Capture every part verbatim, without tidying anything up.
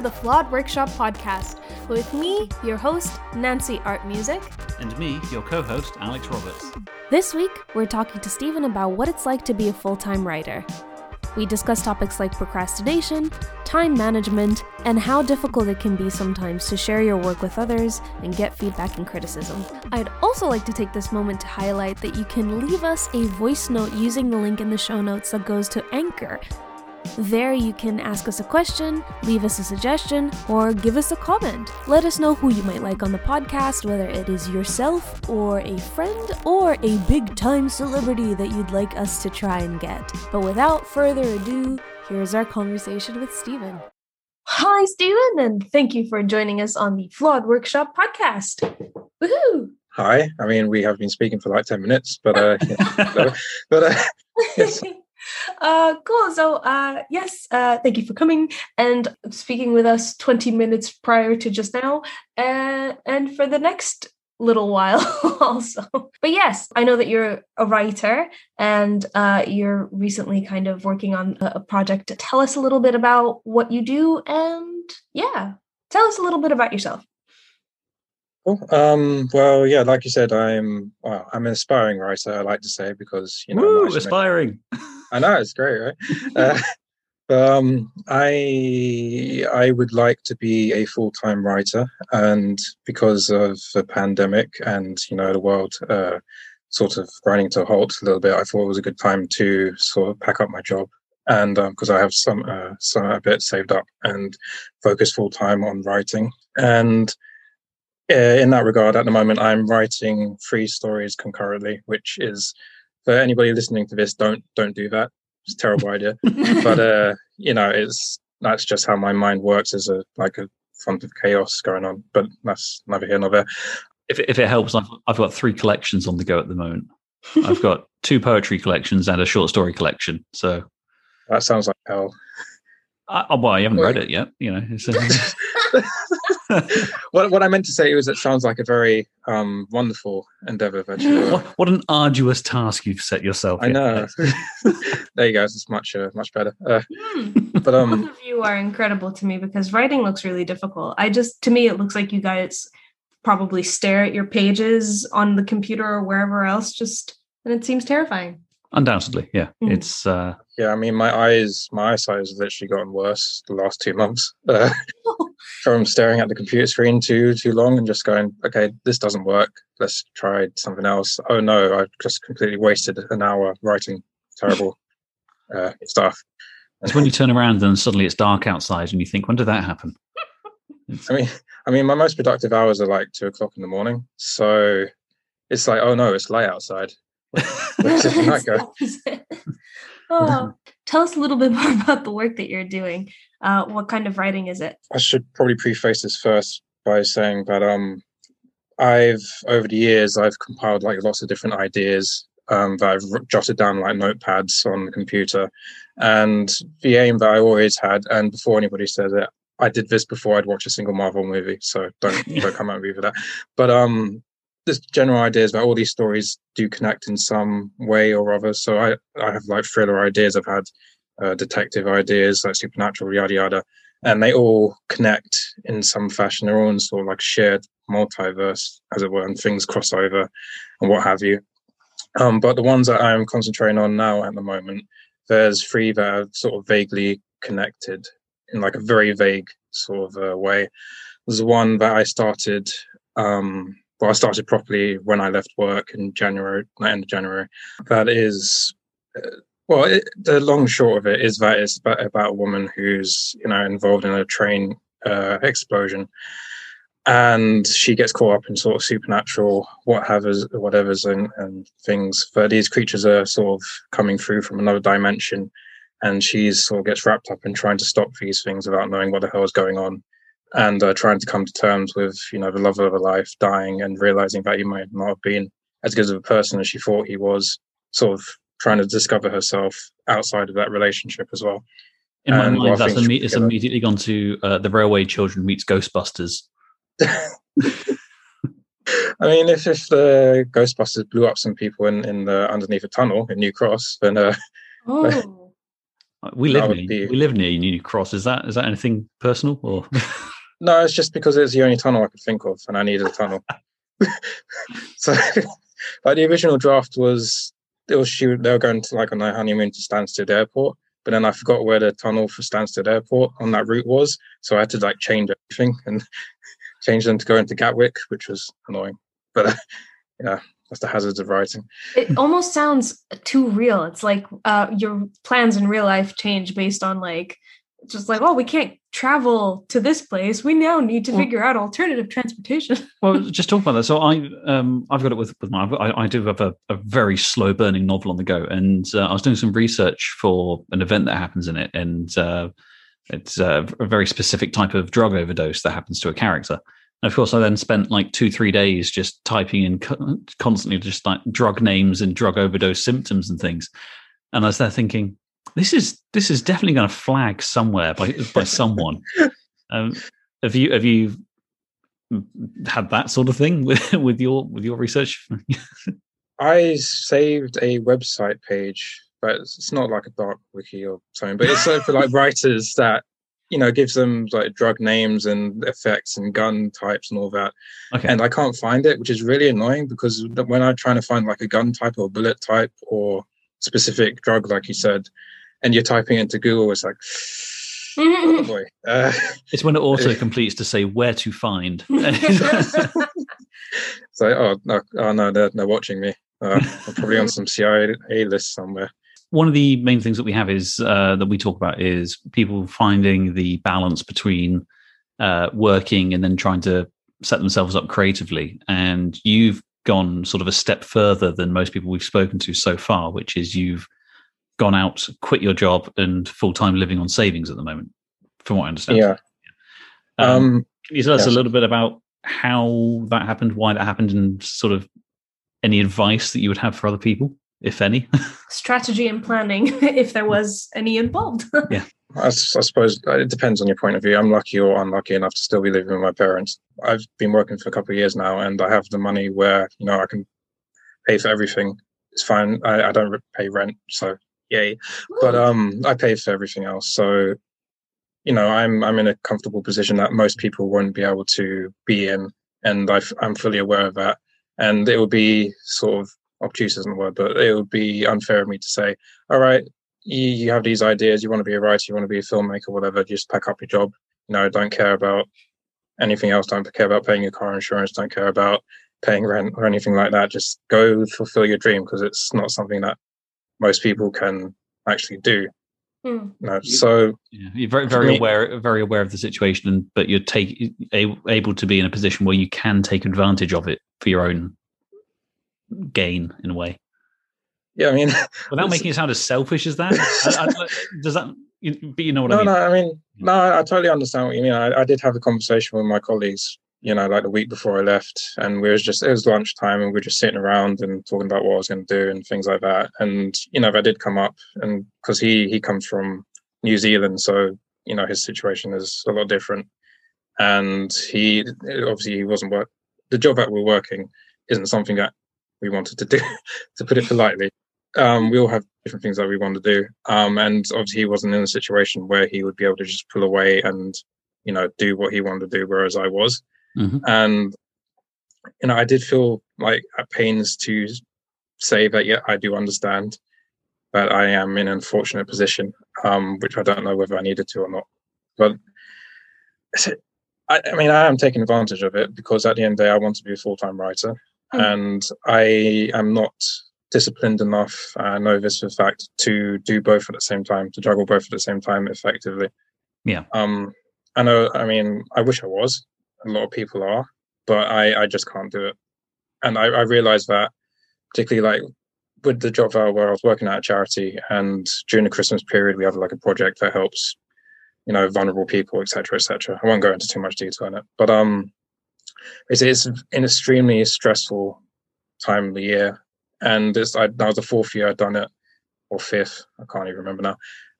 to the Flawed Workshop Podcast with me, your host, Nancy Art Music. And me, your co-host, Alex Roberts. This week, we're talking to Stephen about what it's like to be a full-time writer. We discuss topics like procrastination, time management, and how difficult it can be sometimes to share your work with others and get feedback and criticism. I'd also like to take this moment to highlight that you can leave us a voice note using the link in the show notes that goes to Anchor. There you can ask us a question, leave us a suggestion, or give us a comment. Let us know who you might like on the podcast, whether it is yourself or a friend or a big-time celebrity that you'd like us to try and get. But without further ado, here's our conversation with Stephen. Hi, Stephen, and thank you for joining us on the Flawed Workshop Podcast. Woohoo! Hi. I mean, we have been speaking for like ten minutes, but uh, yeah, so, but uh, yes. Uh, cool. So, uh, yes, uh, thank you for coming and speaking with us twenty minutes prior to just now, uh, and for the next little while also. But yes, I know that you're a writer and uh, you're recently kind of working on a project. Tell us a little bit about what you do, and yeah, tell us a little bit about yourself. Cool. Um, well, yeah, like you said, I'm well, I'm an aspiring writer, I like to say, because, you know, Woo, I'm aspiring. I know, it's great, right? Uh, but, um, I I would like to be a full-time writer, and because of the pandemic and, you know, the world uh, sort of grinding to a halt a little bit, I thought it was a good time to sort of pack up my job, and because um, I have some uh, some a bit saved up and focus full-time on writing. And in that regard, at the moment, I'm writing three stories concurrently, which is, for anybody listening to this, don't don't do that. It's a terrible idea. But uh, you know, it's that's just how my mind works. There's a like a font of chaos going on, but that's neither here nor there. If it, if it helps, I've, I've got three collections on the go at the moment. I've got two poetry collections and a short story collection. So that sounds like hell. I, oh, well, I haven't read it yet. You know. It's, it's, what, what I meant to say was, it sounds like a very um, wonderful endeavour. What, what an arduous task you've set yourself. I in. know. There you go. It's much uh, much better. Uh, mm. But um, both of you are incredible to me, because writing looks really difficult. I just, to me, it looks like you guys probably stare at your pages on the computer or wherever else, just, and it seems terrifying. Undoubtedly, yeah. Mm. It's uh, yeah. I mean, my eyes, my eyesight has literally gotten worse the last two months. Uh, from staring at the computer screen too too long and just going, okay, this doesn't work. Let's try something else. Oh no, I've just completely wasted an hour writing terrible uh, stuff. It's when you turn around and suddenly it's dark outside, and you think, when did that happen? I mean, I mean, my most productive hours are like two o'clock in the morning. So it's like, oh no, it's light outside. Oh, tell us a little bit more about the work that you're doing. Uh, what kind of writing is it? I should probably preface this first by saying that um, I've over the years I've compiled like lots of different ideas um, that I've jotted down like notepads on the computer, and the aim that I always had, and before anybody says it, I did this before I'd watched a single Marvel movie, so don't don't come at me for that. But um. this general idea is that all these stories do connect in some way or other. So I, I have like thriller ideas, I've had uh, detective ideas, like supernatural, yada yada, and they all connect in some fashion. They're all in sort of like shared multiverse, as it were, and things cross over and what have you. Um, but the ones that I'm concentrating on now at the moment, there's three that are sort of vaguely connected in like a very vague sort of uh, way. There's one that I started. Um, Well, I started properly when I left work in January, end of January. That is, well, it, the long short of it is that it's about, about a woman who's, you know, involved in a train uh, explosion, and she gets caught up in sort of supernatural whatever's, whatever's and, and things. But these creatures are sort of coming through from another dimension, and she sort of gets wrapped up in trying to stop these things without knowing what the hell is going on. And uh, trying to come to terms with, you know, the love of her life dying, and realizing that he might not have been as good of a person as she thought he was, sort of trying to discover herself outside of that relationship as well. In my and mind, that's imme- it's immediately gone to uh, The Railway Children meets Ghostbusters. I mean, if, if the Ghostbusters blew up some people in, in the underneath a tunnel in New Cross, then uh, oh. We live near, be... we live near New Cross. Is that is that anything personal or? No, it's just because it's the only tunnel I could think of, and I needed a tunnel. So, like the original draft was, it was she they were going to like on their honeymoon to Stansted Airport, but then I forgot where the tunnel for Stansted Airport on that route was, so I had to like change everything and change them to go into Gatwick, which was annoying. But uh, yeah. That's the hazards of writing. It almost sounds too real. It's like uh, your plans in real life change based on like, just like, oh, we can't travel to this place. We now need to well, figure out alternative transportation. Well, just talk about that. So I, um, I've got it with, with my, I, I do have a, a very slow burning novel on the go. And uh, I was doing some research for an event that happens in it. And uh, it's a, a very specific type of drug overdose that happens to a character. And of course, I then spent like two, three days just typing in co- constantly just like drug names and drug overdose symptoms and things. And I was there thinking, this is this is definitely going to flag somewhere by by someone. Um, have you have you had that sort of thing with, with your with your research? I saved a website page, but it's not like a dark wiki or something. But it's so for like writers that, you know, gives them like drug names and effects and gun types and all that. Okay. And I can't find it, which is really annoying because when I'm trying to find like a gun type or bullet type or specific drug, like you said, and you're typing into Google, it's like, oh boy. Uh, it's when it auto completes to say where to find. So, oh no, oh no, they're, they're watching me. Uh, I'm probably on some C I A list somewhere. One of the main things that we have is uh, that we talk about is people finding the balance between uh, working and then trying to set themselves up creatively. And you've gone sort of a step further than most people we've spoken to so far, which is you've gone out, quit your job, and full-time living on savings at the moment, from what I understand. Yeah. Um, um, can you tell us yeah. a little bit about how that happened, why that happened, and sort of any advice that you would have for other people? If any. Strategy and planning, if there was any involved. Yeah. I, I suppose it depends on your point of view. I'm lucky or unlucky enough to still be living with my parents. I've been working for a couple of years now and I have the money where, you know, I can pay for everything. It's fine. I, I don't pay rent, so yay. Ooh. But um, I pay for everything else. So, you know, I'm I'm in a comfortable position that most people won't be able to be in. And I've, I'm fully aware of that. And it will be sort of, obtuse isn't a word, but it would be unfair of me to say, all right, you, you have these ideas, you want to be a writer, you want to be a filmmaker, whatever, just pack up your job. You know, don't care about anything else, don't care about paying your car insurance, don't care about paying rent or anything like that. Just go fulfill your dream because it's not something that most people can actually do. Mm. No, so yeah, you're very, very aware, very aware of the situation, but you're take, able to be in a position where you can take advantage of it for your own gain in a way. Yeah, I mean, without making it sound as selfish as that. I, I, does that? But you know what no, I mean. No, I mean, no, I totally understand what you mean. I, I did have a conversation with my colleagues, you know, like the week before I left, and we was just it was lunchtime, and we were just sitting around and talking about what I was going to do and things like that. And you know, that did come up, and because he he comes from New Zealand, so you know, his situation is a lot different, and he obviously he wasn't work. The job that we're working isn't something that we wanted to do, to put it politely. Um, we all have different things that we want to do. Um, and obviously he wasn't in a situation where he would be able to just pull away and, you know, do what he wanted to do, whereas I was. Mm-hmm. And, you know, I did feel like at pains to say that, yeah, I do understand that I am in an unfortunate position, um, which I don't know whether I needed to or not. But I, I mean, I am taking advantage of it because at the end of the day, I want to be a full-time writer. And I am not disciplined enough, I know this for a fact, to do both at the same time, to juggle both at the same time effectively. Yeah. Um. I know, I mean, I wish I was. A lot of people are, but I, I just can't do it. And I, I realised that, particularly like with the job where I was working at a charity, and during the Christmas period, we have like a project that helps, you know, vulnerable people, et cetera, et cetera. I won't go into too much detail on it, but um. It's, it's an extremely stressful time of the year, and it's I, that was the fourth year I'd done it, or fifth, I can't even remember now.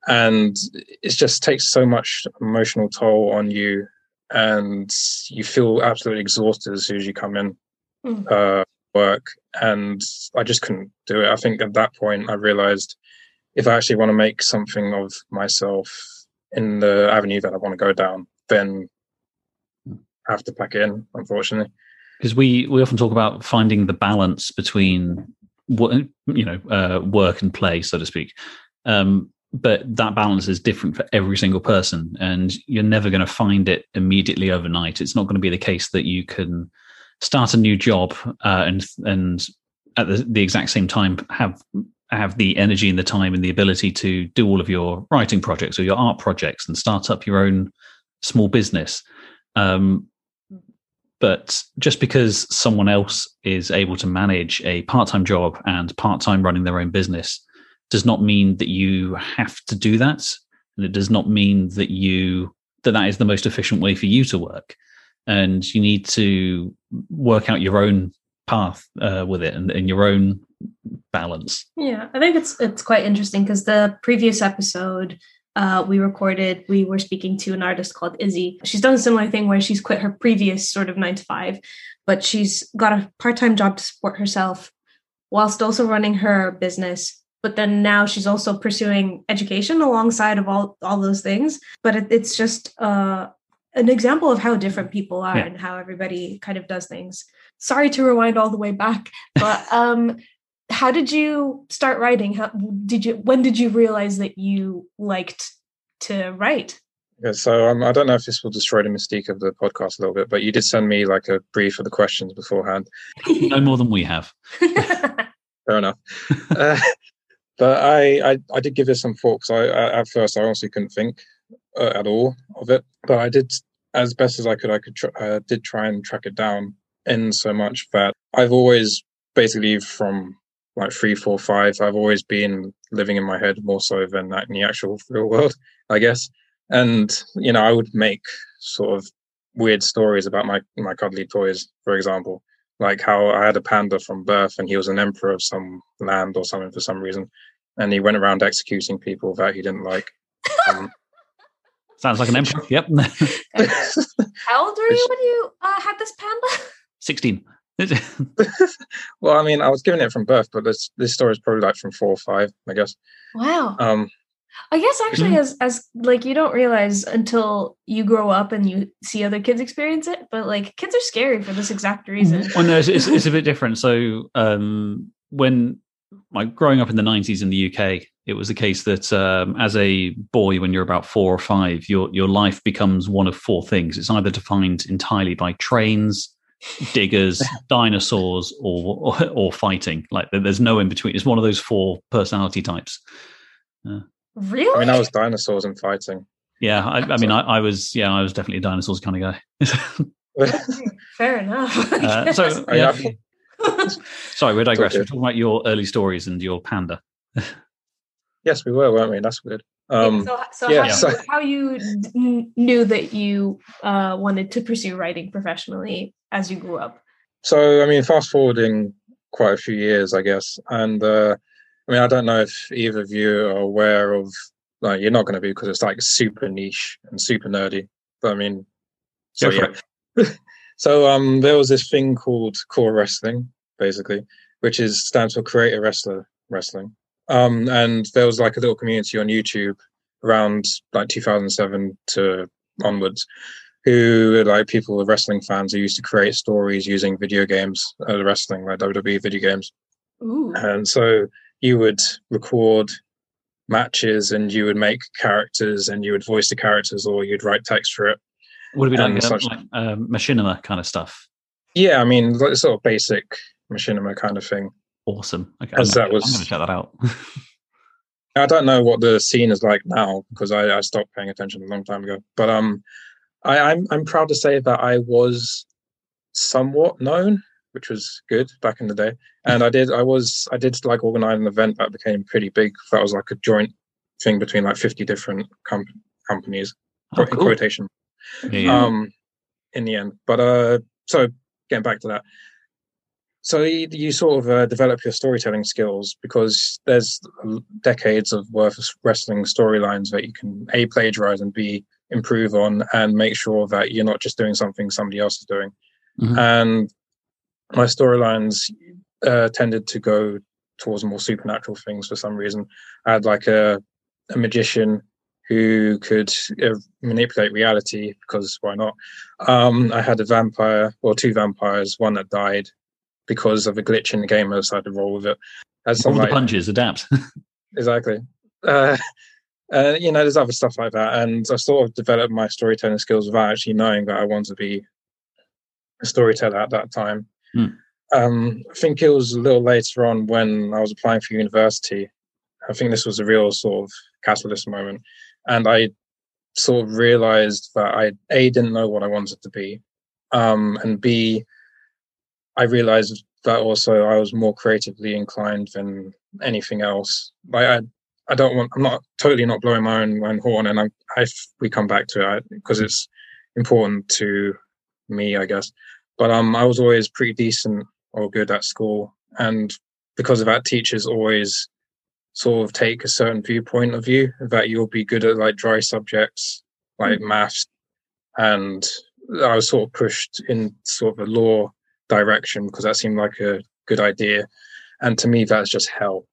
And it just takes so much emotional toll on you, and you feel absolutely exhausted as soon as you come in mm. uh, work. And I just couldn't do it. I think at that point I realised if I actually want to make something of myself in the avenue that I want to go down, then I have to pack it in, unfortunately. Because we, we often talk about finding the balance between, you know, uh, work and play, so to speak. Um, but that balance is different for every single person, and you're never going to find it immediately overnight. It's not going to be the case that you can start a new job uh, and and at the, the exact same time have have the energy and the time and the ability to do all of your writing projects or your art projects and start up your own small business. Um, But just because someone else is able to manage a part-time job and part-time running their own business does not mean that you have to do that. And it does not mean that you that, that is the most efficient way for you to work. And you need to work out your own path uh, with it and, and your own balance. Yeah, I think it's it's quite interesting because the previous episode Uh, we recorded, we were speaking to an artist called Izzy. She's done a similar thing where she's quit her previous sort of nine to five, but she's got a part-time job to support herself whilst also running her business. But then now she's also pursuing education alongside of all, all those things. But it, it's just uh, an example of how different people are, yeah, and how everybody kind of does things. Sorry to rewind all the way back, but um how did you start writing? How did you? When did you realize that you liked to write? Yeah, so um, I don't know if this will destroy the mystique of the podcast a little bit, but you did send me like a brief of the questions beforehand. No more than we have. Fair enough. Uh, but I, I, I did give this some thought because I, I, at first I honestly couldn't think uh, at all of it. But I did, as best as I could, I could tr- uh, did try and track it down. In so much that I've always basically from like three, four, five, I've always been living in my head more so than that in the actual real world, I guess. And, you know, I would make sort of weird stories about my, my cuddly toys, for example, like how I had a panda from birth and he was an emperor of some land or something for some reason. And he went around executing people that he didn't like. Um, Sounds like an emperor. Yep. How old were you when you uh, had this panda? sixteen. Well, I mean, I was given it from birth, but this this story is probably like from four or five, I guess. Wow. Um, I guess actually, as as like you don't realize until you grow up and you see other kids experience it, but like kids are scary for this exact reason. Well, no, it's it's, it's a bit different. So um, when like growing up in the nineties in the U K, it was the case that um, as a boy, when you're about four or five, your your life becomes one of four things. It's either defined entirely by trains, diggers, dinosaurs, or, or or fighting. Like there's no in between. It's one of those four personality types. Uh, really? I mean, I was dinosaurs and fighting. Yeah, I, I mean, I, I was. Yeah, I was definitely a dinosaurs kind of guy. Fair enough. uh, so, yeah. Sorry, we're digressing. We're talking about your early stories and your panda. Yes, we were, weren't we? That's weird. Um, so so, yeah, how, so how you knew that you uh, wanted to pursue writing professionally as you grew up? So, I mean, fast forwarding quite a few years, I guess. And uh, I mean, I don't know if either of you are aware of, like, you're not going to be because it's like super niche and super nerdy. But I mean, so yeah. So um, there was this thing called Core Wrestling, basically, which is stands for Creator Wrestler Wrestling. Um, and there was like a little community on YouTube around like two thousand seven to onwards, who like people were wrestling fans who used to create stories using video games, uh, wrestling, like W W E video games. Ooh. And so you would record matches and you would make characters and you would voice the characters or you'd write text for it. Would it be like, such... like um, machinima kind of stuff? Yeah, I mean, like, sort of basic machinima kind of thing. Awesome. Okay, I'm gonna, was, I'm gonna check that out. I don't know what the scene is like now because I, I stopped paying attention a long time ago. But um, I, I'm I'm proud to say that I was somewhat known, which was good back in the day. And I did I was I did like organize an event that became pretty big. That was like a joint thing between like fifty different com- companies. Oh, cool. Quotation. Yeah. Um, in the end, but uh, so getting back to that. So you, you sort of uh, develop your storytelling skills because there's decades of worth of wrestling storylines that you can A, plagiarize and B, improve on and make sure that you're not just doing something somebody else is doing. Mm-hmm. And my storylines uh, tended to go towards more supernatural things for some reason. I had like a, a magician who could uh, manipulate reality, because why not? Um, I had a vampire, or two vampires, one that died because of a glitch in the game. I decided to roll with it. All like, the punches, adapt. Exactly. Uh, uh, you know, there's other stuff like that. And I sort of developed my storytelling skills without actually knowing that I wanted to be a storyteller at that time. Hmm. Um, I think it was a little later on when I was applying for university. I think this was a real sort of catalyst moment. And I sort of realized that I, A, didn't know what I wanted to be. Um, and B, I realized that also I was more creatively inclined than anything else. Like I, I don't want, I'm not totally not blowing my own, my own horn. And I, I, we come back to it because it's important to me, I guess. But um, I was always pretty decent or good at school. And because of that, teachers always sort of take a certain viewpoint of you that you'll be good at like dry subjects like maths. And I was sort of pushed in sort of a law direction because that seemed like a good idea. And to me, that's just hell.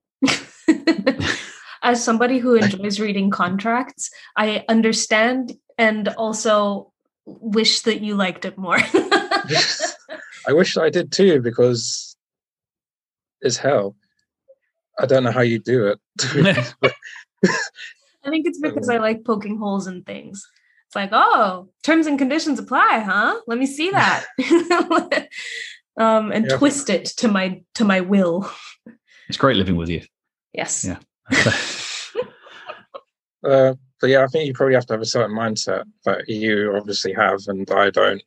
As somebody who enjoys reading contracts, I understand and also wish that you liked it more. I wish I did too, because it's hell. I don't know how you do it. I think it's because I like poking holes in things. It's like, oh, terms and conditions apply, huh? Let me see that. um, and yeah. twist it to my to my will. It's great living with you. Yes. Yeah. uh, but yeah, I think you probably have to have a certain mindset that you obviously have and I don't.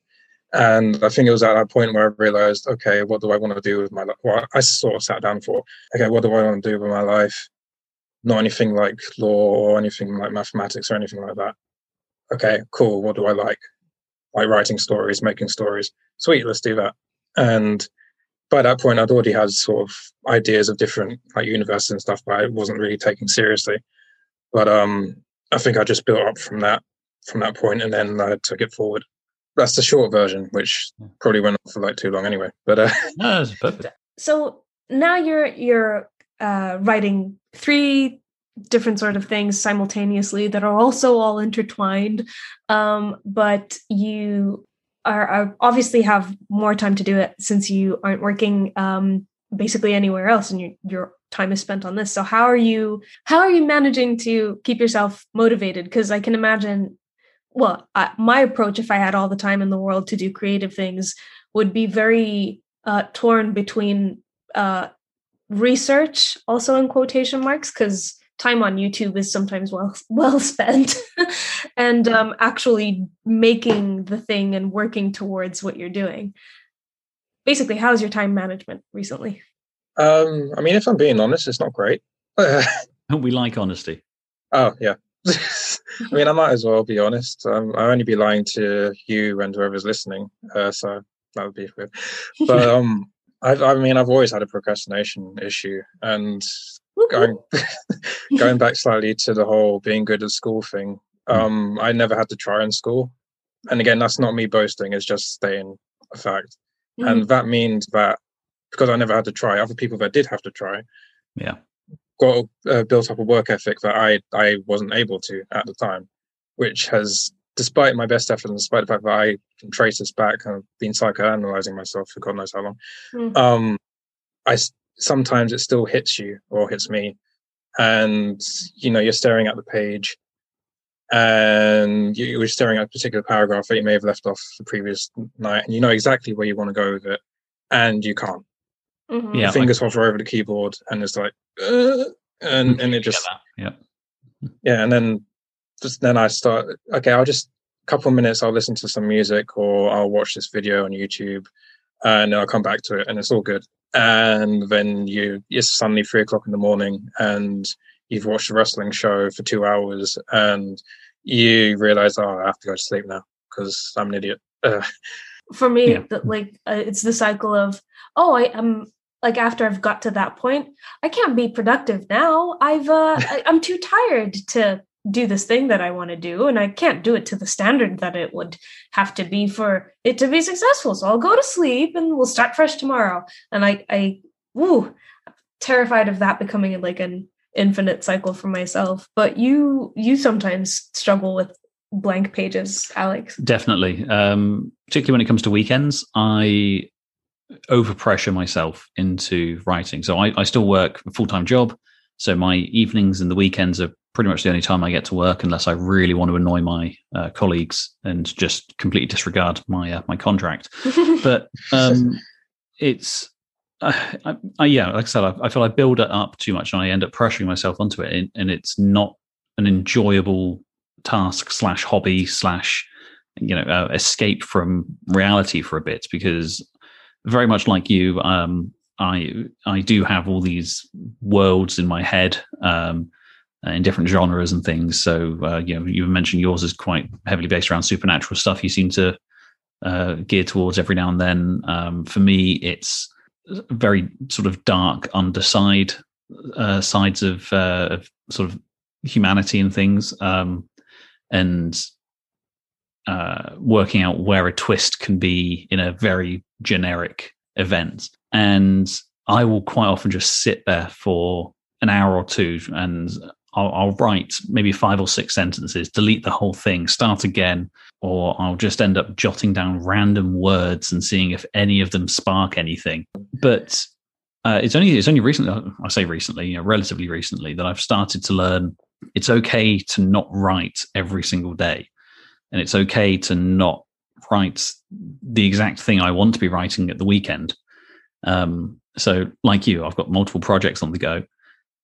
And I think it was at that point where I realized, okay, what do I want to do with my life? Well, I sort of sat down for, okay, what do I want to do with my life? Not anything like law or anything like mathematics or anything like that. Okay, cool. What do I like? Like writing stories, making stories. Sweet, let's do that. And by that point, I'd already had sort of ideas of different like universities and stuff, but I wasn't really taking seriously. But um, I think I just built up from that, from that point, and then I took it forward. That's the short version, which probably went on for like too long anyway. But uh, no, that's perfect. So now you're you're uh, writing three different sort of things simultaneously that are also all intertwined, um, but you are, are obviously have more time to do it since you aren't working um, basically anywhere else, and your your time is spent on this. So how are you how are you managing to keep yourself motivated? Because I can imagine. Well, uh, my approach, if I had all the time in the world to do creative things, would be very uh, torn between uh, research, also in quotation marks, because time on YouTube is sometimes well well spent, and um, actually making the thing and working towards what you're doing. Basically, how's your time management recently? Um, I mean, if I'm being honest, it's not great. We like honesty. Oh, yeah. I mean, I might as well be honest. Um, I'll only be lying to you and whoever's listening, uh, so that would be weird. But um, I, I mean, I've always had a procrastination issue, and going going back slightly to the whole being good at school thing, um, I never had to try in school. And again, that's not me boasting; it's just stating a fact. Mm-hmm. And that means that because I never had to try, other people that did have to try, yeah. got uh, built up a work ethic that I, I wasn't able to at the time, which has, despite my best effort and despite the fact that I can trace this back and I've been psychoanalyzing myself for God knows how long, mm-hmm. um, I sometimes it still hits you or hits me, and you know you're staring at the page, and you, you're staring at a particular paragraph that you may have left off the previous night, and you know exactly where you want to go with it, and you can't. Mm-hmm. Yeah, fingers hover over the keyboard, and it's like, uh, and and it just, yeah, yeah, and then just then I start. Okay, I'll just a couple of minutes. I'll listen to some music, or I'll watch this video on YouTube, and I'll come back to it, and it's all good. And then you, it's suddenly three o'clock in the morning, and you've watched a wrestling show for two hours, and you realize, oh, I have to go to sleep now because I'm an idiot. Uh, For me, yeah. the, like uh, it's the cycle of, oh, I am. Like after I've got to that point, I can't be productive now. I've uh, I, I'm too tired to do this thing that I want to do, and I can't do it to the standard that it would have to be for it to be successful. So I'll go to sleep, and we'll start fresh tomorrow. And I, I, ooh, terrified of that becoming like an infinite cycle for myself. But you you sometimes struggle with blank pages, Alex. Definitely. Um, particularly when it comes to weekends, I overpressure myself into writing. So I, I still work a full-time job. So my evenings and the weekends are pretty much the only time I get to work, unless I really want to annoy my uh, colleagues and just completely disregard my uh, my contract. But um, it's I, I, I, yeah, like I said, I, I feel I build it up too much, and I end up pressuring myself onto it, and, and it's not an enjoyable task slash hobby slash you know uh, escape from reality for a bit, because very much like you, um, I I do have all these worlds in my head. Um, in different genres and things. So, uh, you know, you mentioned yours is quite heavily based around supernatural stuff you seem to uh, gear towards every now and then. Um, for me, it's very sort of dark underside uh, sides of, uh, of sort of humanity and things, um, and uh, working out where a twist can be in a very generic event. And I will quite often just sit there for an hour or two and I'll, I'll write maybe five or six sentences, delete the whole thing, start again, or I'll just end up jotting down random words and seeing if any of them spark anything. But uh, it's only it's only recently, I say recently, you know, relatively recently, that I've started to learn it's okay to not write every single day, and it's okay to not write the exact thing I want to be writing at the weekend. Um, so, like you, I've got multiple projects on the go.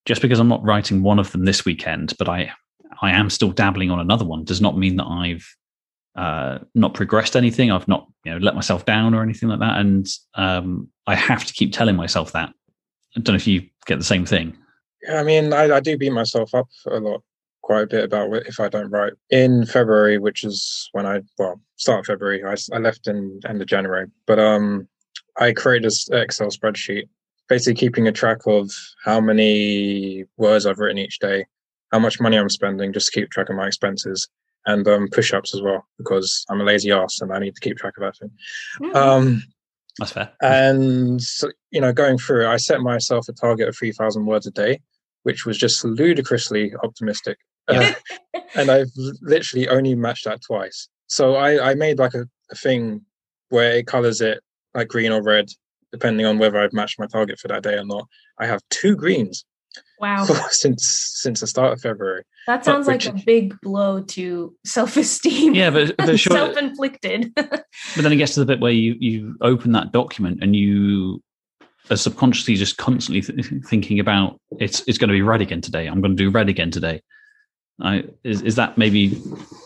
Just because I'm not writing one of them this weekend, but I, I am still dabbling on another one, does not mean that I've uh, not progressed anything. I've not, you know, let myself down or anything like that. And um, I have to keep telling myself that. I don't know if you get the same thing. Yeah, I mean, I, I do beat myself up a lot, quite a bit about it if I don't write. In February, which is when I, well, start of February, I, I left in end of January, but um, I created an Excel spreadsheet, basically keeping a track of how many words I've written each day, how much money I'm spending, just to keep track of my expenses, and um, push-ups as well, because I'm a lazy ass and I need to keep track of everything. Yeah. Um, That's fair. And, you know, going through, I set myself a target of three thousand words a day, which was just ludicrously optimistic. Yeah. Uh, and I've literally only matched that twice. So I, I made like a, a thing where it colors it like green or red, depending on whether I've matched my target for that day or not. I have two greens. Wow. Since since the start of February. That sounds but, like which, a big blow to self-esteem. Yeah, but, but sure, self-inflicted. But then it gets to the bit where you, you open that document and you are subconsciously just constantly th- thinking about, it's it's going to be red again today. I'm going to do red again today. I, is, is that maybe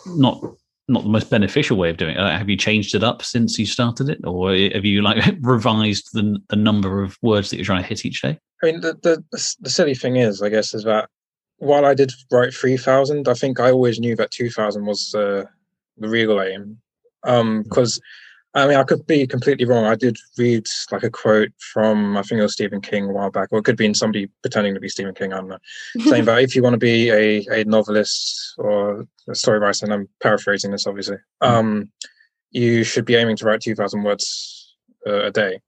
not... not the most beneficial way of doing it? Have you changed it up since you started it, or have you like revised the, the number of words that you're trying to hit each day? I mean, the the, the silly thing is, I guess, is that while I did write three thousand, I think I always knew that two thousand was uh, the real aim. Um, because I mean, I could be completely wrong. I did read like a quote from, I think it was Stephen King a while back, or it could be somebody pretending to be Stephen King, I don't know, saying that if you want to be a, a novelist or a story writer, and I'm paraphrasing this, obviously, um, you should be aiming to write two thousand words uh, a day,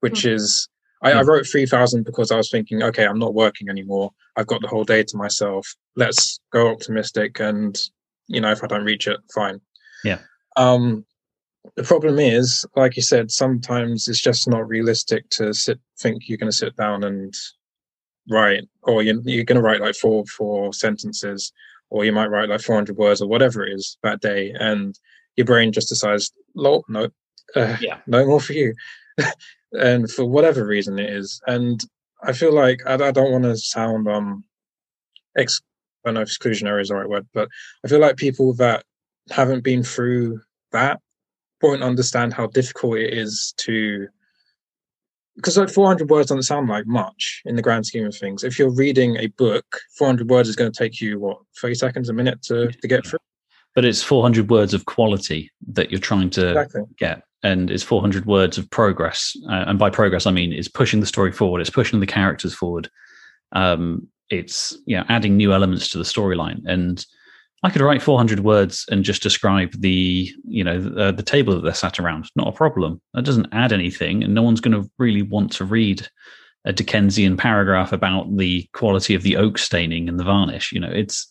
which is, I, I wrote three thousand because I was thinking, okay, I'm not working anymore. I've got the whole day to myself. Let's go optimistic. And, you know, if I don't reach it, fine. Yeah. Um, The problem is, like you said, sometimes it's just not realistic to sit, think you're going to sit down and write, or you're, you're going to write like four, four sentences, or you might write like four hundred words or whatever it is that day. And your brain just decides, lol, no, uh, yeah. no more for you. And for whatever reason it is. And I feel like I, I don't want to sound, um, ex- I don't know if exclusionary is the right word, but I feel like people that haven't been through that won't understand how difficult it is to, because like four hundred words doesn't sound like much in the grand scheme of things. If you're reading a book, four hundred words is going to take you what, thirty seconds, a minute to, to get through. But it's four hundred words of quality that you're trying to exactly. get, and it's four hundred words of progress. Uh, and by progress, I mean it's pushing the story forward, it's pushing the characters forward, um, it's you know adding new elements to the storyline. And I could write four hundred words and just describe the, you know, the, the table that they're sat around. Not a problem. That doesn't add anything, and no one's going to really want to read a Dickensian paragraph about the quality of the oak staining and the varnish. You know, it's.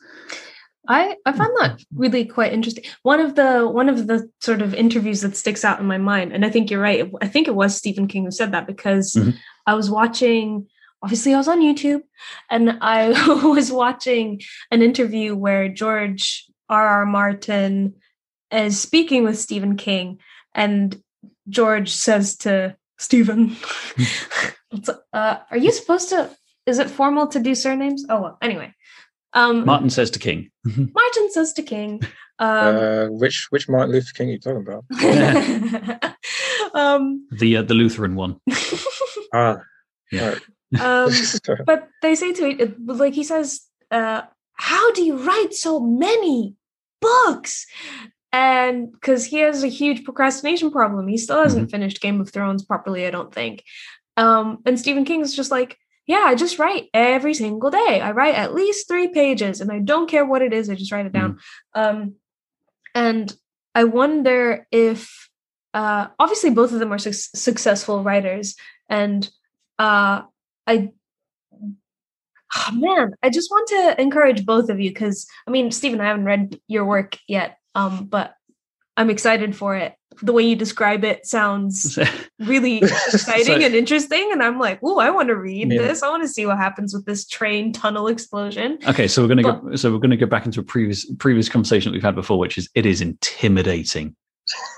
I, I found that really quite interesting. One of the one of the sort of interviews that sticks out in my mind, and I think you're right. I think it was Stephen King who said that, because mm-hmm. I was watching. Obviously, I was on YouTube, and I was watching an interview where George R R. Martin is speaking with Stephen King, and George says to Stephen, uh, "Are you supposed to? Is it formal to do surnames?" Oh well, anyway. Um, Martin says to King. Martin says to King. Um, uh, which which Martin Luther King are you talking about? Yeah. um, the uh, the Lutheran one. Ah, yeah. Um, but they say to it, like he says, uh, "How do you write so many books?" And because he has a huge procrastination problem, he still hasn't mm-hmm. finished Game of Thrones properly, I don't think. Um, and Stephen King's just like, yeah, I just write every single day. I write at least three pages, and I don't care what it is. I just write it down. Mm-hmm. Um, and I wonder if, uh, obviously, both of them are su- successful writers, and uh, I, oh, man, I just want to encourage both of you, because I mean, Stephen, I haven't read your work yet, um, but I'm excited for it. The way you describe it sounds really exciting so, and interesting. And I'm like, ooh, I want to read yeah. this. I want to see what happens with this train tunnel explosion. Okay. So we're going to but, go, so we're going to go back into a previous, previous conversation that we've had before, which is, it is intimidating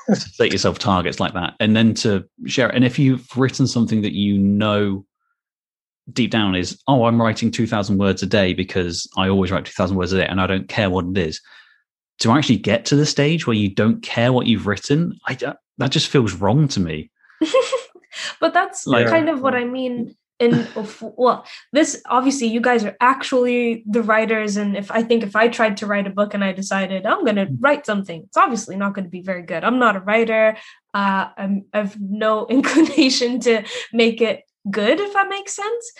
to set yourself targets like that and then to share it. And if you've written something that, you know, deep down is, oh, I'm writing two thousand words a day because I always write two thousand words a day and I don't care what it is. To actually get to the stage where you don't care what you've written, I, that just feels wrong to me. But that's like, kind of what I mean. In well, this obviously you guys are actually the writers, and if I think if I tried to write a book and I decided I'm going to write something, it's obviously not going to be very good. I'm not a writer. Uh, I'm, I've no inclination to make it good, if that makes sense.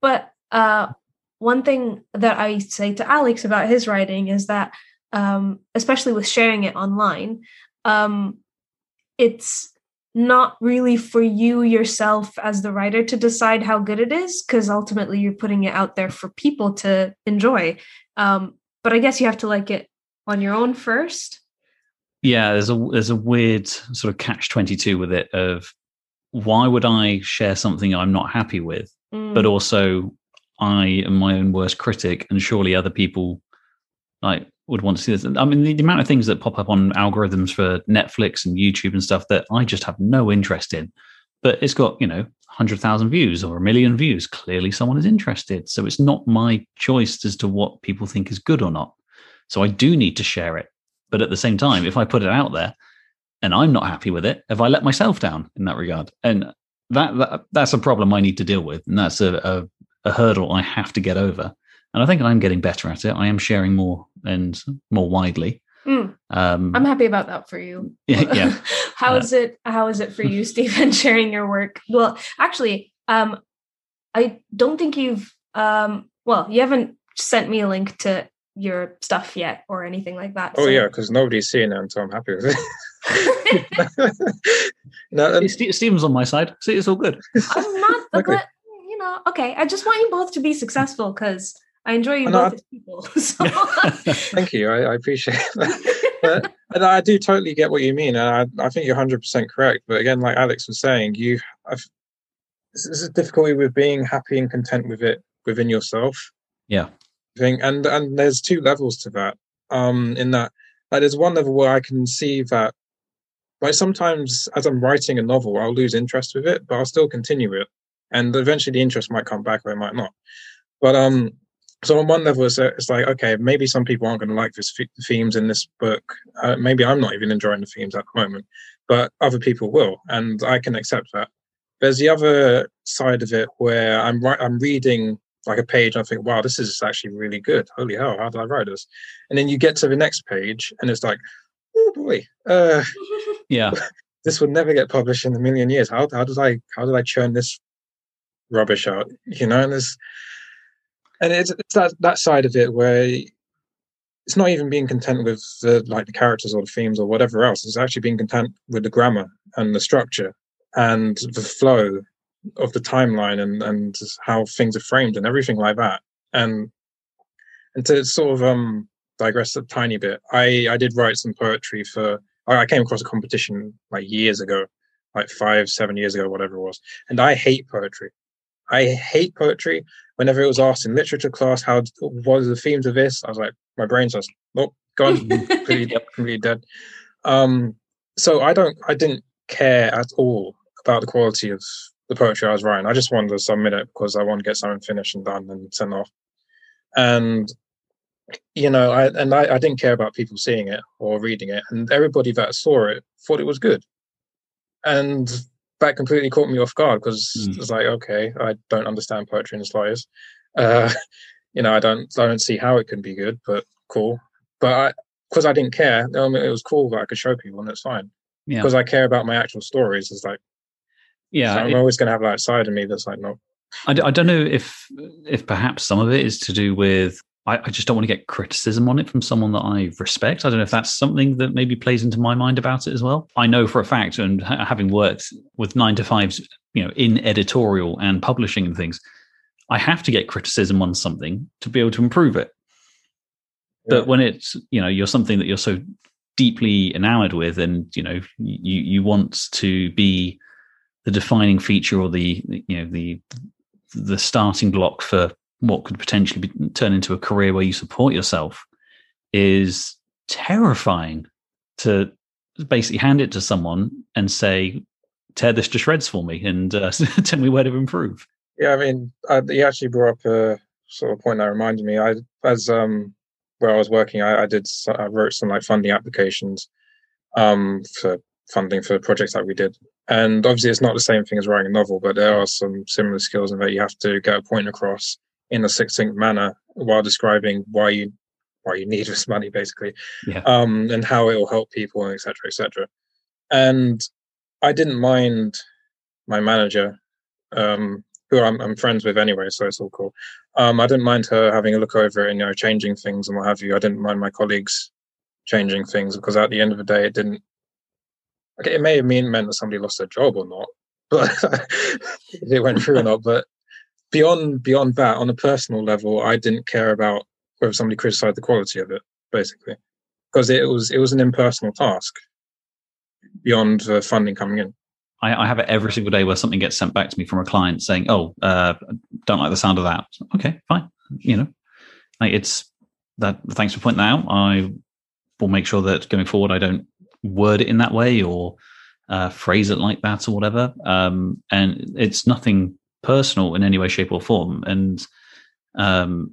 But uh, one thing that I say to Alex about his writing is that. Um, especially with sharing it online, um, it's not really for you yourself as the writer to decide how good it is, because ultimately you're putting it out there for people to enjoy. Um, but I guess you have to like it on your own first. Yeah, there's a there's a weird sort of catch twenty-two with it of, why would I share something I'm not happy with? Mm. But also I am my own worst critic, and surely other people like would want to see this. I mean, the, the amount of things that pop up on algorithms for Netflix and YouTube and stuff that I just have no interest in, but it's got, you know, one hundred thousand views or a million views. Clearly someone is interested. So it's not my choice as to what people think is good or not. So I do need to share it. But at the same time, if I put it out there and I'm not happy with it, have I let myself down in that regard? And that, that that's a problem I need to deal with. And that's a, a, a hurdle I have to get over. And I think I'm getting better at it. I am sharing more and more widely. Mm. Um, I'm happy about that for you. Yeah. yeah. how uh, is it? How is it for you, Stephen, sharing your work? Well, actually, um, I don't think you've, um, well, you haven't sent me a link to your stuff yet or anything like that. Oh, so. Yeah, because nobody's seeing it, so I'm happy with it. no, um, Stephen's on my side. See, it's all good. I'm not, exactly. but, you know, okay. I just want you both to be successful, because I enjoy you and both I, as people. So. Thank you. I, I appreciate that. But, and I do totally get what you mean. And I, I think you're one hundred percent correct. But again, like Alex was saying, you have, this is a difficulty with being happy and content with it within yourself. Yeah. Thing. And and there's two levels to that. Um, in that, like, there's one level where I can see that, like, sometimes as I'm writing a novel, I'll lose interest with it, but I'll still continue it. And eventually the interest might come back or it might not. But, um, so on one level, it's, it's like, okay, maybe some people aren't going to like this f- the themes in this book. Uh, maybe I'm not even enjoying the themes at the moment, but other people will, and I can accept that. There's the other side of it where I'm ri- I'm reading like a page, and I think, wow, this is actually really good. Holy hell, how did I write this? And then you get to the next page, and it's like, oh boy, uh, yeah, this would never get published in a million years. How how did I how did I churn this rubbish out? You know, and there's. And it's, it's that, that side of it where it's not even being content with the, like the characters or the themes or whatever else. It's actually being content with the grammar and the structure and the flow of the timeline and, and how things are framed and everything like that. And and to sort of um, digress a tiny bit, I, I did write some poetry for, I came across a competition like years ago, like five, seven years ago, whatever it was. And I hate poetry. I hate poetry. Whenever it was asked in literature class, how what are the themes of this? I was like, my brain's just, oh, gone, completely dead. Completely dead. Um, so I don't, I didn't care at all about the quality of the poetry I was writing. I just wanted to submit it because I wanted to get something finished and done and sent off. And, you know, I and I, I didn't care about people seeing it or reading it. And everybody that saw it thought it was good. And that completely caught me off guard because mm. it was like, okay, I don't understand poetry in the slightest. Uh, you know, I don't, I don't see how it can be good, but cool. But I, because I didn't care, I mean, it was cool that I could show people, and it's fine. Yeah. Because I care about my actual stories. It's like, yeah, so I'm it, always going to have that side of me that's like, no. I, I don't know if if perhaps some of it is to do with I, I just don't want to get criticism on it from someone that I respect. I don't know if that's something that maybe plays into my mind about it as well. I know for a fact, and ha- having worked with nine to fives, you know, in editorial and publishing and things, I have to get criticism on something to be able to improve it. Yeah. But when it's, you know, you're something that you're so deeply enamored with, and you know, you you want to be the defining feature or the, you know, the the starting block for what could potentially be, turn into a career where you support yourself, is terrifying to basically hand it to someone and say, tear this to shreds for me and uh, tell me where to improve. Yeah, I mean, I, he actually brought up a sort of point that reminded me. I, as um, where I was working, I, I did, I wrote some like funding applications um, for funding for projects that we did. And obviously it's not the same thing as writing a novel, but there are some similar skills in that you have to get a point across in a succinct manner while describing why you why you need this money, basically, yeah. um, and how it will help people, and et cetera, et cetera. And I didn't mind my manager, um, who I'm, I'm friends with anyway, so it's all cool. Um, I didn't mind her having a look over it and, you know, changing things and what have you. I didn't mind my colleagues changing things, because at the end of the day, it didn't. Okay, it may have meant that somebody lost their job or not, but if it went through or not, but. Beyond beyond that, on a personal level, I didn't care about whether somebody criticised the quality of it, basically, because it was it was an impersonal task beyond the uh, funding coming in. I, I have it every single day where something gets sent back to me from a client saying, "Oh, uh, don't like the sound of that." Okay, fine, you know, like it's that. Thanks for pointing that out. I will make sure that going forward, I don't word it in that way or uh, phrase it like that or whatever. Um, and it's nothing personal in any way, shape or form, and um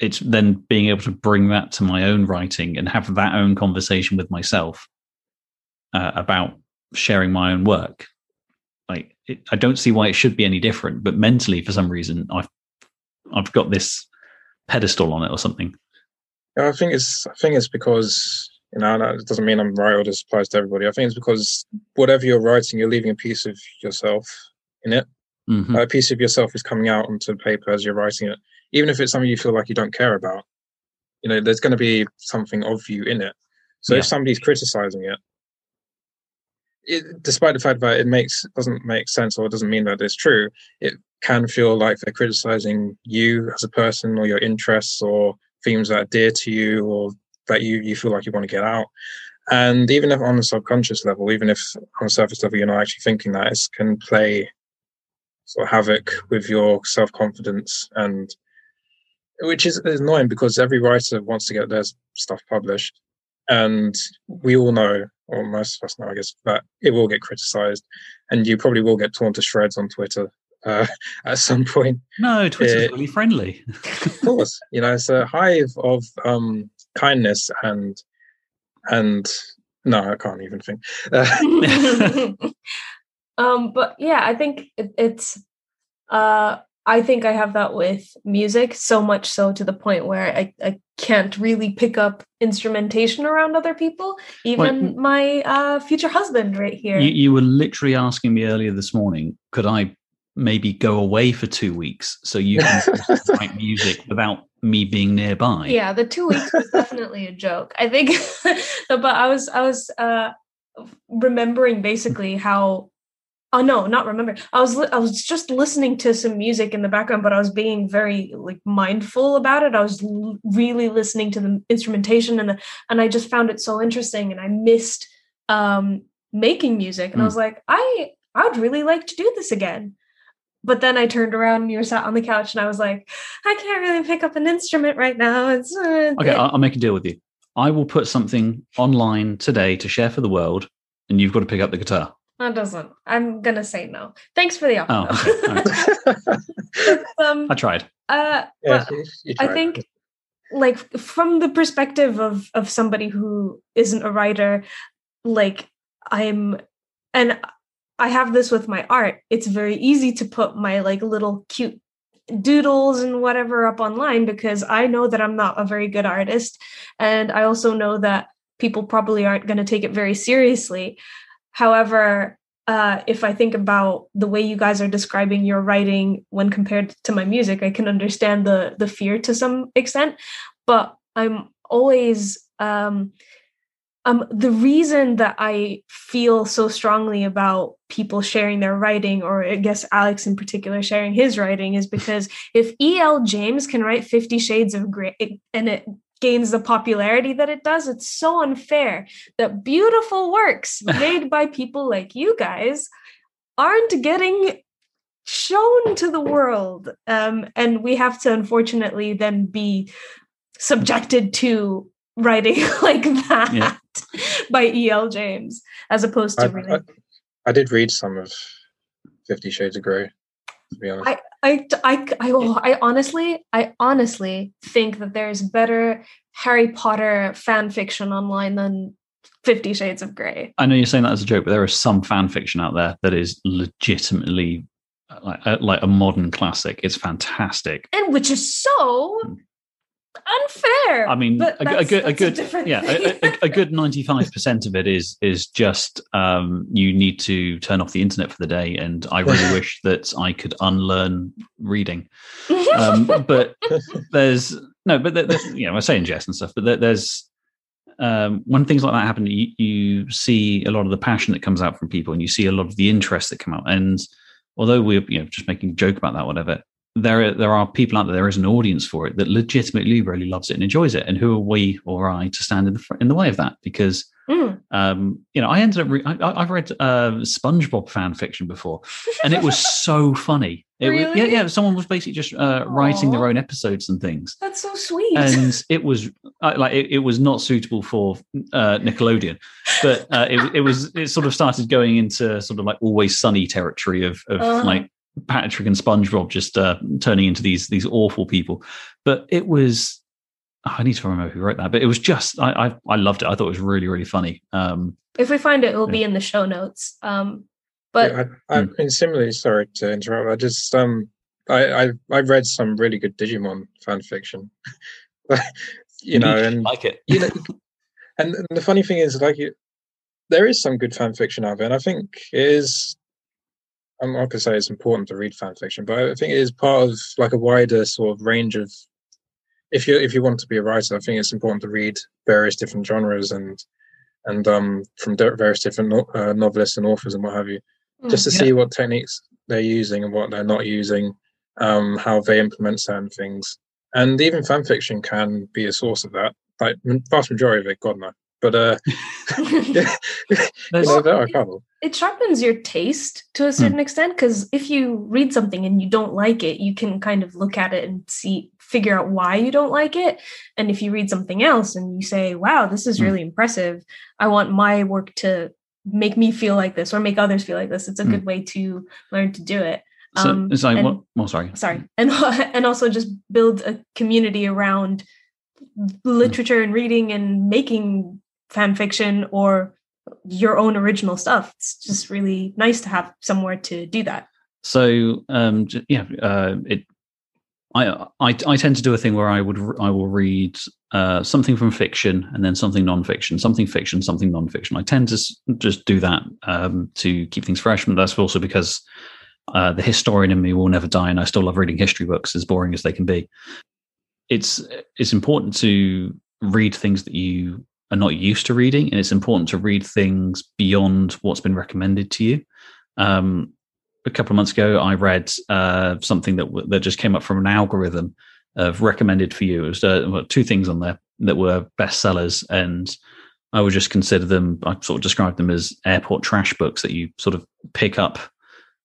it's then being able to bring that to my own writing and have that own conversation with myself uh, about sharing my own work. Like it, I don't see why it should be any different, but mentally for some reason I've I've got this pedestal on it or something. I think it's I think it's because, you know, it doesn't mean I'm right or this applies to everybody. I think it's because whatever you're writing, you're leaving a piece of yourself in it. Mm-hmm. A piece of yourself is coming out onto paper as you're writing it, even if it's something you feel like you don't care about. You know, there's going to be something of you in it. So yeah. If somebody's criticizing it, it, despite the fact that it makes doesn't make sense or doesn't mean that it's true, it can feel like they're criticizing you as a person or your interests or themes that are dear to you or that you you feel like you want to get out. And even if on a subconscious level, even if on a surface level you're not actually thinking that, it can play sort of havoc with your self-confidence, and which is annoying because every writer wants to get their stuff published, and we all know, or most of us know, I guess, that it will get criticised, and you probably will get torn to shreds on Twitter uh, at some point. No, Twitter's it, really friendly. Of course, you know, it's a hive of um, kindness and and no, I can't even think. Uh, Um, but yeah, I think it, it's, uh, I think I have that with music, so much so to the point where I, I can't really pick up instrumentation around other people, even well, my uh, future husband right here. You, you were literally asking me earlier this morning, could I maybe go away for two weeks so you can write music without me being nearby? Yeah, the two weeks was definitely a joke, I think. But I was, I was uh, remembering basically how Oh no, not remember. I was li- I was just listening to some music in the background, but I was being very like mindful about it. I was l- really listening to the instrumentation, and the, and I just found it so interesting, and I missed um, making music. And mm. I was like, I I would really like to do this again. But then I turned around and you were sat on the couch, and I was like, I can't really pick up an instrument right now. It's uh, okay. I'll, I'll make a deal with you. I will put something online today to share for the world, and you've got to pick up the guitar. That doesn't. I'm going to say no. Thanks for the offer. Oh, okay. Right. um, I tried. Uh, yeah, well, you tried. I think, like, from the perspective of, of somebody who isn't a writer, like, I'm, and I have this with my art. It's very easy to put my, like, little cute doodles and whatever up online because I know that I'm not a very good artist. And I also know that people probably aren't going to take it very seriously. However, uh, if I think about the way you guys are describing your writing when compared to my music, I can understand the the fear to some extent. But I'm always um, um, the reason that I feel so strongly about people sharing their writing, or I guess Alex in particular sharing his writing, is because if E L. James can write Fifty Shades of Grey and it gains the popularity that it does, it's so unfair that beautiful works made by people like you guys aren't getting shown to the world. Um, and we have to, unfortunately, then be subjected to writing like that yeah. by E L. James, as opposed to I, really... I, I did read some of Fifty Shades of Grey, to be honest. I, I, I, I, I honestly, I honestly think that there's better Harry Potter fan fiction online than Fifty Shades of Grey. I know you're saying that as a joke, but there is some fan fiction out there that is legitimately like a, like a modern classic. It's fantastic, and which is so unfair. I mean, a, a good, a good, a yeah, a, a, a good ninety-five percent of it is is just um, you need to turn off the internet for the day. And I really wish that I could unlearn reading. Um, but there's no, but there, there's, you know, I say ingest and stuff. But there, there's um, when things like that happen, you, you see a lot of the passion that comes out from people, and you see a lot of the interest that come out. And although we're you know just making a joke about that, whatever. There, there are people out there. There is an audience for it that legitimately really loves it and enjoys it. And who are we or I to stand in the in the way of that? Because mm. um, you know, I ended up. Re- I, I've read uh, SpongeBob fan fiction before, and it was so funny. It really? was, yeah, yeah. Someone was basically just uh, writing their own episodes and things. That's so sweet. And it was uh, like it, it was not suitable for uh, Nickelodeon, but uh, it, it was. It sort of started going into sort of like Always Sunny territory of of uh-huh. like. Patrick and SpongeBob just uh, turning into these these awful people, but it was oh, I need to remember who wrote that, but it was just I, I I loved it. I thought it was really really funny. Um, if we find it, it'll yeah. be in the show notes. Um, but yeah, I, I, and similarly, sorry to interrupt. I just um I I, I read some really good Digimon fan fiction, you know, and like it. You know, and the funny thing is, like, you, there is some good fan fiction out there, and I think it is. I'm not going to say it's important to read fan fiction, but I think it is part of like a wider sort of range of. If you if you want to be a writer, I think it's important to read various different genres and and um, from various different no- uh, novelists and authors and what have you, just to yeah. see what techniques they're using and what they're not using, um, how they implement certain things, and even fan fiction can be a source of that. Like the vast majority of it, God no, but uh, well, there are a couple. It sharpens your taste to a certain mm. extent, because if you read something and you don't like it, you can kind of look at it and see, figure out why you don't like it. And if you read something else and you say, wow, this is mm. really impressive. I want my work to make me feel like this or make others feel like this. It's a mm. good way to learn to do it. So, um, it's like, and, what? Oh, sorry. Sorry. And, and also just build a community around literature mm. and reading and making fan fiction or your own original stuff. It's just really nice to have somewhere to do that. So um yeah uh it I I, I tend to do a thing where I would I will read uh something from fiction and then something non-fiction, something fiction, something non-fiction. I tend to just do that um to keep things fresh, and that's also because uh the historian in me will never die, and I still love reading history books, as boring as they can be. It's it's important to read things that you are not used to reading, and it's important to read things beyond what's been recommended to you. um, a couple of months ago, I read uh, something that w- that just came up from an algorithm of recommended for you. It was uh, well, two things on there that were bestsellers, and I would just consider them, I sort of described them as airport trash books that you sort of pick up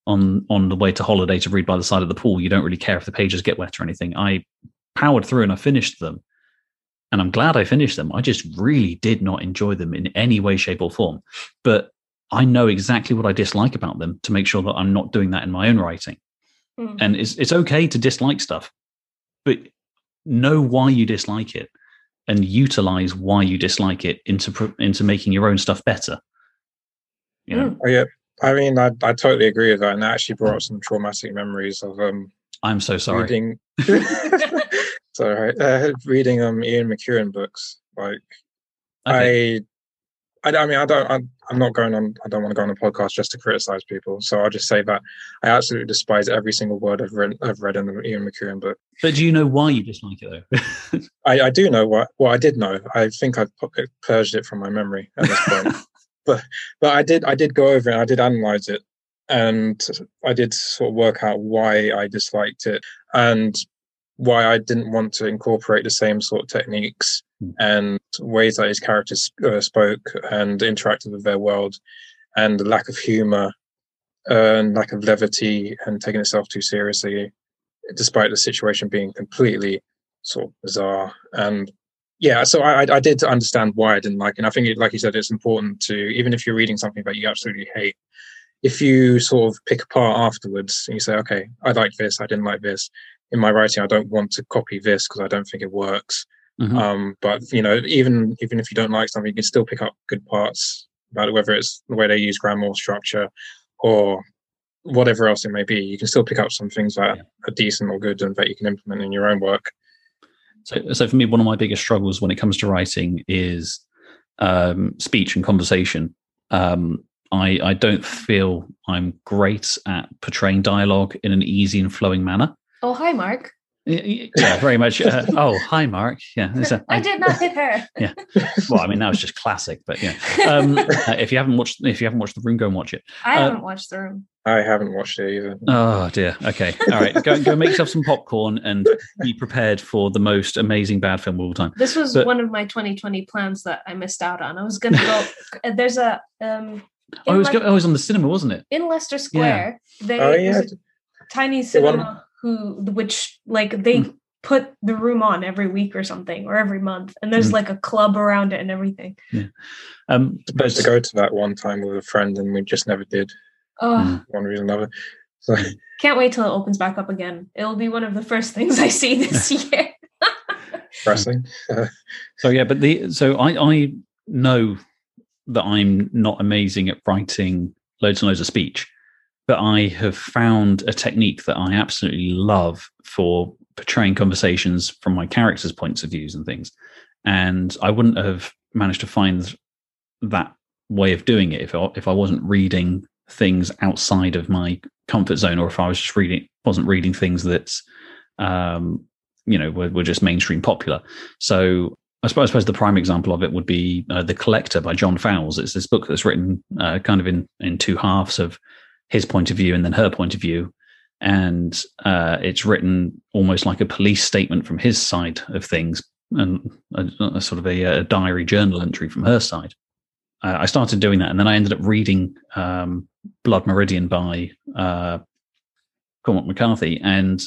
on on the way to holiday to read by the side of the pool. You don't really care if the pages get wet or anything. I powered through and I finished them, and I'm glad I finished them. I just really did not enjoy them in any way, shape or form, but I know exactly what I dislike about them to make sure that I'm not doing that in my own writing. Mm. And it's it's okay to dislike stuff, but know why you dislike it and utilize why you dislike it into into making your own stuff better. You know? Oh, yeah, I mean, I, I totally agree with that. And I actually brought up some traumatic memories of um. I'm so sorry. Reading, it's all right. Uh, reading um Ian McEwan books, like okay. I, I, I mean, I don't. I, I'm not going on. I don't want to go on a podcast just to criticize people. So I'll just say that I absolutely despise every single word I've read. I've read in the Ian McEwan book. But do you know why you dislike it though? I, I do know what. Well, I did know. I think I've purged it from my memory at this point. but but I did. I did go over it. I did analyze it, and I did sort of work out why I disliked it and why I didn't want to incorporate the same sort of techniques and ways that his characters uh, spoke and interacted with their world, and the lack of humor and lack of levity and taking itself too seriously, despite the situation being completely sort of bizarre. And yeah, so I, I did understand why I didn't like it. And I think, it, like you said, it's important to, even if you're reading something that you absolutely hate, if you sort of pick apart afterwards and you say, okay, I like this, I didn't like this. In my writing, I don't want to copy this because I don't think it works. Mm-hmm. Um, but, you know, even even if you don't like something, you can still pick up good parts about it, whether it's the way they use grammar or structure or whatever else it may be. You can still pick up some things that yeah. are decent or good and that you can implement in your own work. So, so for me, one of my biggest struggles when it comes to writing is um, speech and conversation. Um I, I don't feel I'm great at portraying dialogue in an easy and flowing manner. Oh, hi, Mark. Yeah, very much. Uh, oh, hi, Mark. Yeah, a, I, I did not hit her. Yeah. Well, I mean, that was just classic, but yeah. Um, uh, if you haven't watched, if you haven't watched The Room, go and watch it. I uh, haven't watched The Room. I haven't watched it either. Oh dear. Okay. All right. Go go make yourself some popcorn and be prepared for the most amazing bad film of all time. This was but, one of my twenty twenty plans that I missed out on. I was going to go. There's a. Um, Oh, it was, like, go, oh, it was on the cinema, wasn't it? In Leicester Square, yeah. they oh, yeah. was a tiny cinema who, which like they mm. put The Room on every week or something, or every month, and there's mm. like a club around it and everything. Yeah, um, supposed to go to that one time with a friend, and we just never did. Oh, one reason or another. So can't wait till it opens back up again. It'll be one of the first things I see this year. Wrestling. so yeah, but the so I I know. that I'm not amazing at writing loads and loads of speech, but I have found a technique that I absolutely love for portraying conversations from my characters' points of views and things. And I wouldn't have managed to find that way of doing it if I, if I wasn't reading things outside of my comfort zone, or if I was just reading, wasn't reading things that, um, you know, were, were just mainstream popular. So, I suppose, I suppose the prime example of it would be uh, The Collector by John Fowles. It's this book that's written uh, kind of in, in two halves of his point of view and then her point of view. And uh, it's written almost like a police statement from his side of things and a, a sort of a, a diary journal entry from her side. Uh, I started doing that, and then I ended up reading um, Blood Meridian by uh, Cormac McCarthy, and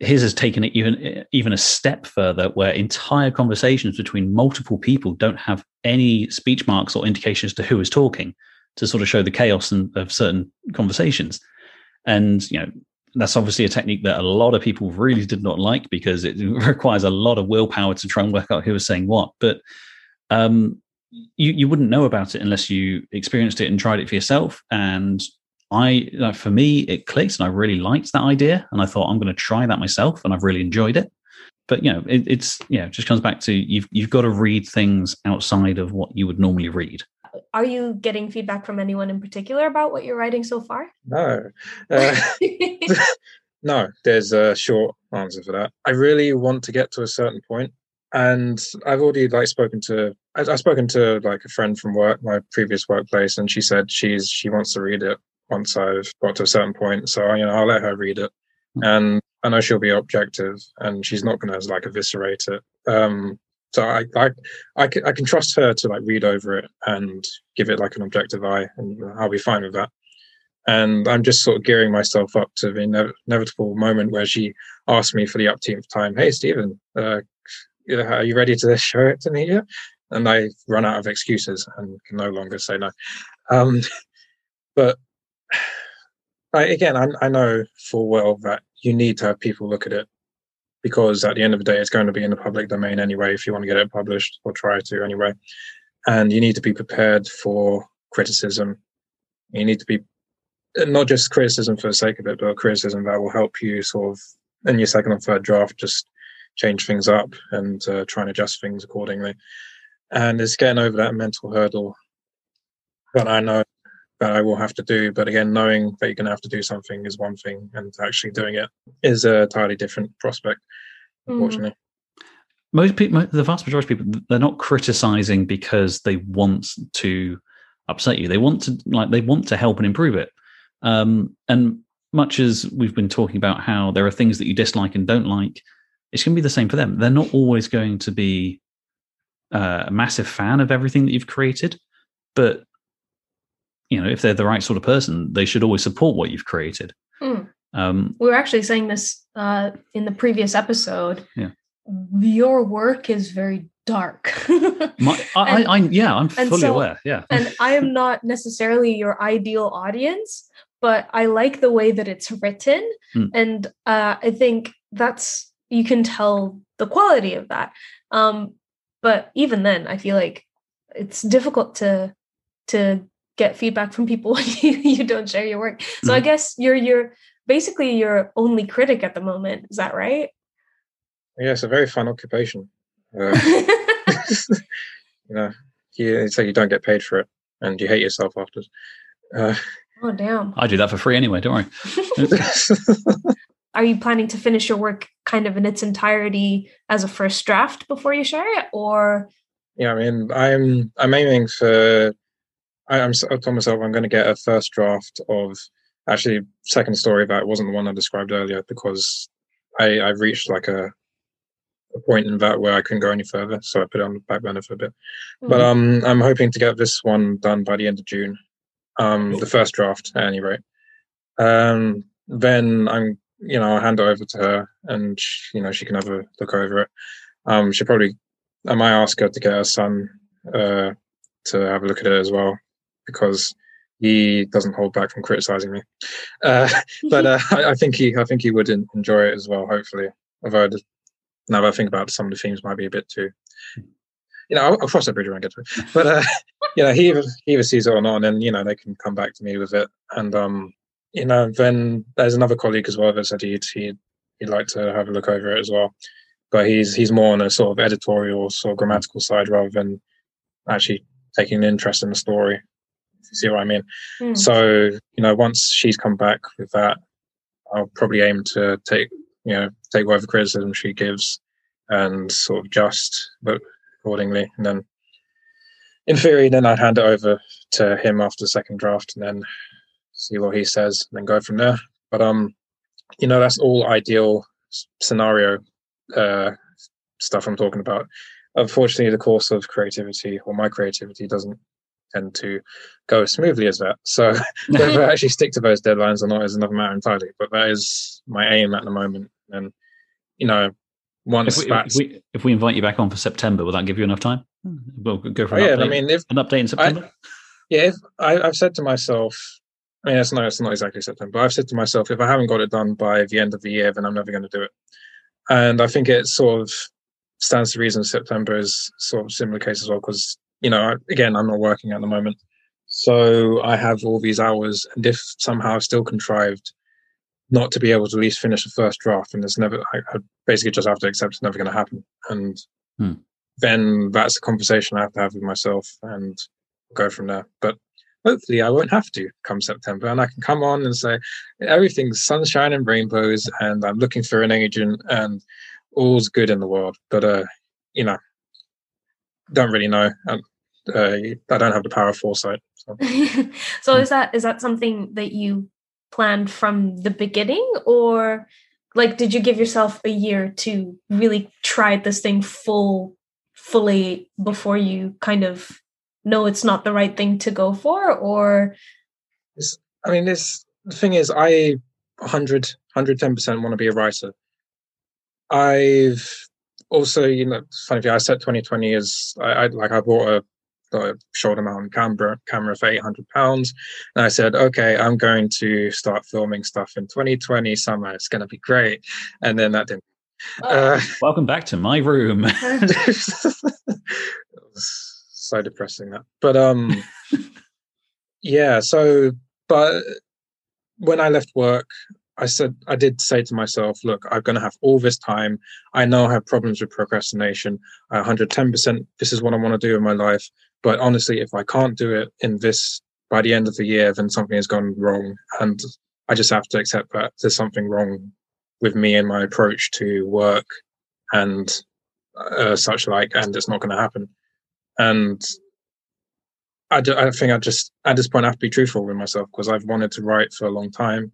his has taken it even even a step further, where entire conversations between multiple people don't have any speech marks or indications to who is talking, to sort of show the chaos in, of certain conversations. And, you know, that's obviously a technique that a lot of people really did not like, because it requires a lot of willpower to try and work out who was saying what. But um, you, you wouldn't know about it unless you experienced it and tried it for yourself. And I, like, for me, it clicked, and I really liked that idea, and I thought, I'm going to try that myself, and I've really enjoyed it. But, you know, it, it's, yeah, it just comes back to you've, you've got to read things outside of what you would normally read. Are you getting feedback from anyone in particular about what you're writing so far? No, uh, no, there's a short answer for that. I really want to get to a certain point, and I've already like spoken to, I, I've spoken to like a friend from work, my previous workplace, and she said she's, she wants to read it. once I've got to a certain point. So, you know, I'll let her read it. And I know she'll be objective and she's not going to, like, eviscerate it. Um, so I, I, I, can, I can trust her to, like, read over it and give it, like, an objective eye, and I'll be fine with that. And I'm just sort of gearing myself up to the ine- inevitable moment where she asks me for the upteenth time, "Hey, Stephen, uh, are you ready to show it to me yet?" And I run out of excuses and can no longer say no. Um, but I, again, I, I know full well that you need to have people look at it, because at the end of the day, it's going to be in the public domain anyway, if you want to get it published, or try to anyway. And you need to be prepared for criticism. You need to be not just criticism for the sake of it, but criticism that will help you sort of, in your second or third draft, just change things up and uh, try and adjust things accordingly. And it's getting over that mental hurdle that I know that I will have to do. But again, knowing that you're going to have to do something is one thing, and actually doing it is a entirely different prospect, unfortunately. Mm. Most people, the vast majority of people, they're not criticizing because they want to upset you. They want to, like, they want to help and improve it. Um, and much as we've been talking about how there are things that you dislike and don't like, it's going to be the same for them. They're not always going to be uh, a massive fan of everything that you've created, but, you know, if they're the right sort of person, they should always support what you've created. Mm. Um, we were actually saying this uh, in the previous episode. Yeah. Your work is very dark. My, I, and, I, I, yeah, I'm fully so, aware. Yeah, and I am not necessarily your ideal audience, but I like the way that it's written, mm. and uh, I think that's, you can tell the quality of that. Um, but even then, I feel like it's difficult to to get feedback from people when you, you don't share your work. So mm. I guess you're you're basically your only critic at the moment. Is that right? Yeah, it's a very fun occupation. Uh, you know, you, it's like you don't get paid for it, and you hate yourself after. Uh, oh damn! I do that for free anyway. Don't worry. Are you planning to finish your work kind of in its entirety as a first draft before you share it, or? Yeah, I mean, I'm I'm aiming for. I, I'm I told myself I'm going to get a first draft of actually second story that wasn't the one I described earlier, because I I've reached like a. a point in that where I couldn't go any further, so I put it on the back burner for a bit. Mm-hmm. But um, I'm hoping to get this one done by the end of June, um, the first draft at any rate. Um, then I'm, you know, I'll hand it over to her, and she, you know, she can have a look over it. Um, she probably, I might ask her to get her son uh, to have a look at it as well, because he doesn't hold back from criticizing me. Uh, but uh, I, I think he, I think he would enjoy it as well. Hopefully, although. I just, Now that I think about it, some of the themes might be a bit too, you know, I'll, I'll cross that bridge when I get to it. But, uh, you know, he either, he either sees it or not, and then, you know, they can come back to me with it. And, um, you know, then there's another colleague as well that said he'd, he'd, he'd like to have a look over it as well. But he's he's more on a sort of editorial, sort of grammatical side rather than actually taking an interest in the story, if you see what I mean. Mm. So, you know, once she's come back with that, I'll probably aim to take... you know, take whatever criticism she gives and sort of adjust but accordingly. And then, in theory, then I'd hand it over to him after the second draft and then see what he says and then go from there. But, um, you know, that's all ideal scenario uh, stuff I'm talking about. Unfortunately, the course of creativity or my creativity doesn't tend to go as smoothly as that. So whether I actually stick to those deadlines or not is another matter entirely. But that is my aim at the moment. And, you know, once if we, that's... If we, if we invite you back on for September, will that give you enough time? We'll go for an, oh, yeah, update, I mean, if, an update in September? I, yeah, if, I, I've said to myself... I mean, it's not, it's not exactly September, but I've said to myself, if I haven't got it done by the end of the year, then I'm never going to do it. And I think it sort of stands to reason September is sort of similar case as well, because... you know, again, I'm not working at the moment. So I have all these hours, and if somehow I've still contrived not to be able to at least finish the first draft, and it's never, I, I basically just have to accept it's never going to happen. And hmm. then that's a conversation I have to have with myself and go from there. But hopefully I won't have to come September, and I can come on and say, everything's sunshine and rainbows, and I'm looking for an agent, and all's good in the world. But, uh, you know, don't really know. Um, uh, I don't have the power of foresight. So, so is that is that something that you planned from the beginning, or like did you give yourself a year to really try this thing full fully before you kind of know it's not the right thing to go for? Or it's, I mean, this the thing is, I one hundred, one hundred ten percent want to be a writer. I've also, you know, funny thing, I set twenty twenty as I, I like I bought a, got a shoulder mount camera camera for eight hundred pounds, and I said, okay, I'm going to start filming stuff in twenty twenty summer. It's going to be great, and then that didn't. Oh. Uh, Welcome back to my room. So depressing that, but um, yeah. So, but when I left work, I said, I did say to myself, look, I'm going to have all this time. I know I have problems with procrastination. I one hundred ten percent, this is what I want to do in my life. But honestly, if I can't do it in this, by the end of the year, then something has gone wrong. And I just have to accept that there's something wrong with me and my approach to work and uh, such like, and it's not going to happen. And I, do, I think I just, at this point, I have to be truthful with myself, because I've wanted to write for a long time.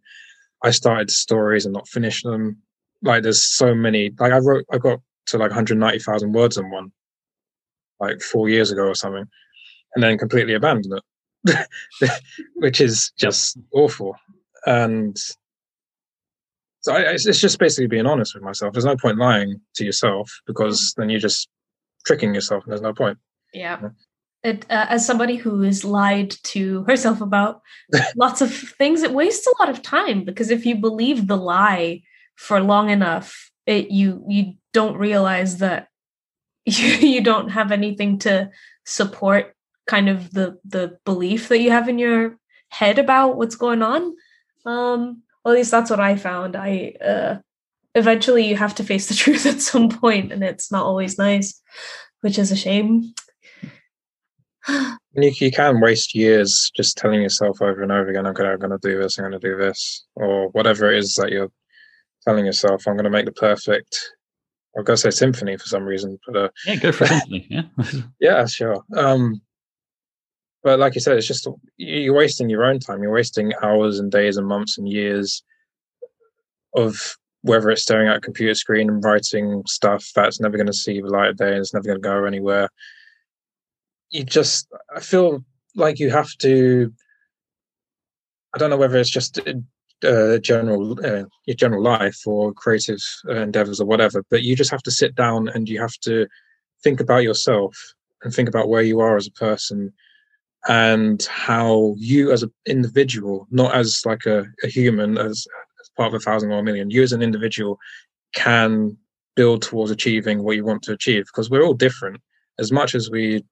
I started stories and not finished them. Like, there's so many. Like, I wrote, I got to like one hundred ninety thousand words in one, like four years ago or something, and then completely abandoned it, which is just awful. And so I, it's just basically being honest with myself. There's no point lying to yourself, because then you're just tricking yourself, and there's no point. Yeah. You know? It, uh, as somebody who is lied to herself about lots of things, it wastes a lot of time, because if you believe the lie for long enough, it, you you don't realize that you, you don't have anything to support kind of the, the belief that you have in your head about what's going on. Um, well, at least that's what I found. I uh, eventually you have to face the truth at some point, and it's not always nice, which is a shame. You, you can waste years just telling yourself over and over again, okay, I'm going to do this, I'm going to do this, or whatever it is that you're telling yourself. I'm going to make the perfect, I've got to say symphony for some reason. But, uh, yeah, go for symphony. Yeah, yeah, sure. Um, but like you said, it's just, you're wasting your own time. You're wasting hours and days and months and years of whether it's staring at a computer screen and writing stuff that's never going to see the light of day and it's never going to go anywhere. You just, I feel like you have to, I don't know whether it's just uh, general, uh, your general life or creative endeavors or whatever, but you just have to sit down and you have to think about yourself and think about where you are as a person and how you as an individual, not as like a, a human, as, as part of a thousand or a million, you as an individual can build towards achieving what you want to achieve, because we're all different. As much as we,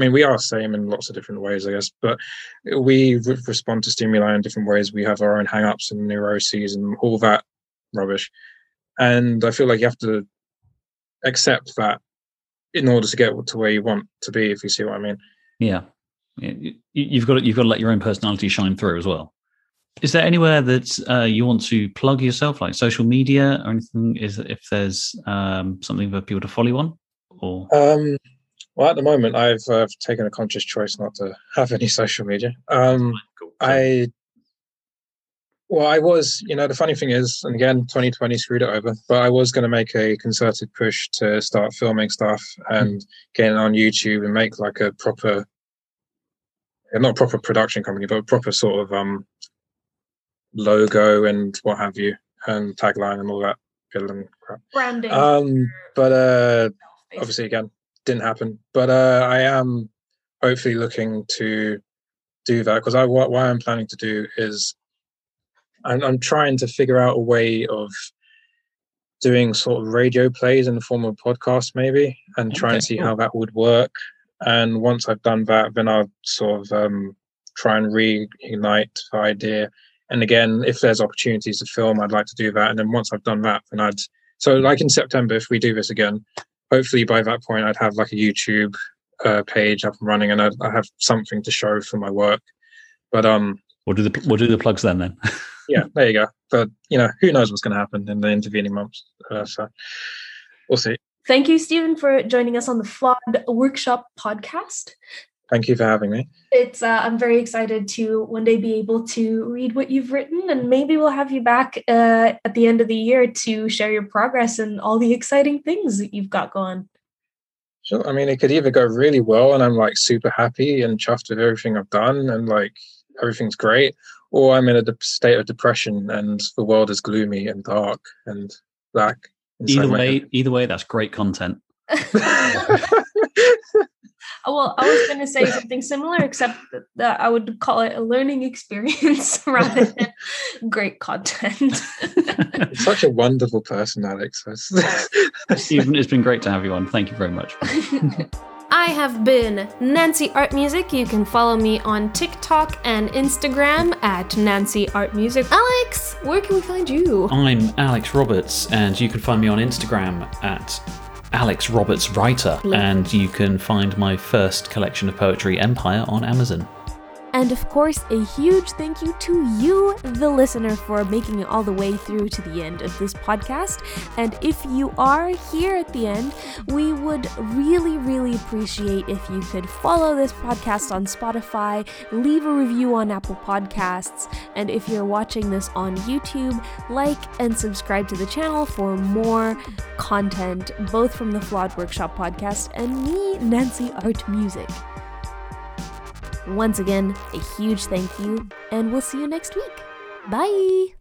I mean, we are the same in lots of different ways, I guess, but we respond to stimuli in different ways. We have our own hang-ups and neuroses and all that rubbish. And I feel like you have to accept that in order to get to where you want to be, if you see what I mean. Yeah. You've got to, you've got to let your own personality shine through as well. Is there anywhere that uh, you want to plug yourself, like social media or anything? Is if there's um, something for people to follow you on? Or... Um, Well, at the moment, I've uh, taken a conscious choice not to have any social media. Um, cool. I, well, I was, you know, the funny thing is, and again, twenty twenty screwed it over, but I was going to make a concerted push to start filming stuff and mm-hmm. getting on YouTube and make like a proper, not proper production company, but a proper sort of um, logo and what have you, and tagline and all that and crap. Branding. Um, but uh, obviously, again, didn't happen, but uh, I am hopefully looking to do that, because I what, what I'm planning to do is I'm, I'm trying to figure out a way of doing sort of radio plays in the form of podcast maybe, and try okay, and see cool. how that would work. And once I've done that, then I'll sort of um, try and reignite the idea. And again, if there's opportunities to film, I'd like to do that. And then once I've done that, then I'd so like in September, if we do this again, hopefully by that point I'd have like a YouTube uh, page up and running, and I'd, I'd have something to show for my work. But um, we'll do the we'll do the plugs then. Then yeah, there you go. But you know, who knows what's going to happen in the intervening months? Uh, so we'll see. Thank you, Stephen, for joining us on the Flawed Workshop podcast. Thank you for having me. It's uh, I'm very excited to one day be able to read what you've written, and maybe we'll have you back uh, at the end of the year to share your progress and all the exciting things that you've got going. Sure. I mean, it could either go really well and I'm like super happy and chuffed with everything I've done and like everything's great, or I'm in a de- state of depression and the world is gloomy and dark and black. Either way, either way, that's great content. Well, I was going to say something similar, except that I would call it a learning experience rather than great content. You're such a wonderful person, Alex. Stephen, it's been great to have you on. Thank you very much. I have been Nancy Art Music. You can follow me on TikTok and Instagram at Nancy Art Music. Alex, where can we find you? I'm Alex Roberts, and you can find me on Instagram at Alex Roberts Writer, and you can find my first collection of poetry, Empire, on Amazon. And of course, a huge thank you to you, the listener, for making it all the way through to the end of this podcast. And if you are here at the end, we would really, really appreciate if you could follow this podcast on Spotify, leave a review on Apple Podcasts, and if you're watching this on YouTube, like and subscribe to the channel for more content, both from the Flawed Workshop podcast and me, Nancy Art Music. Once again, a huge thank you, and we'll see you next week. Bye!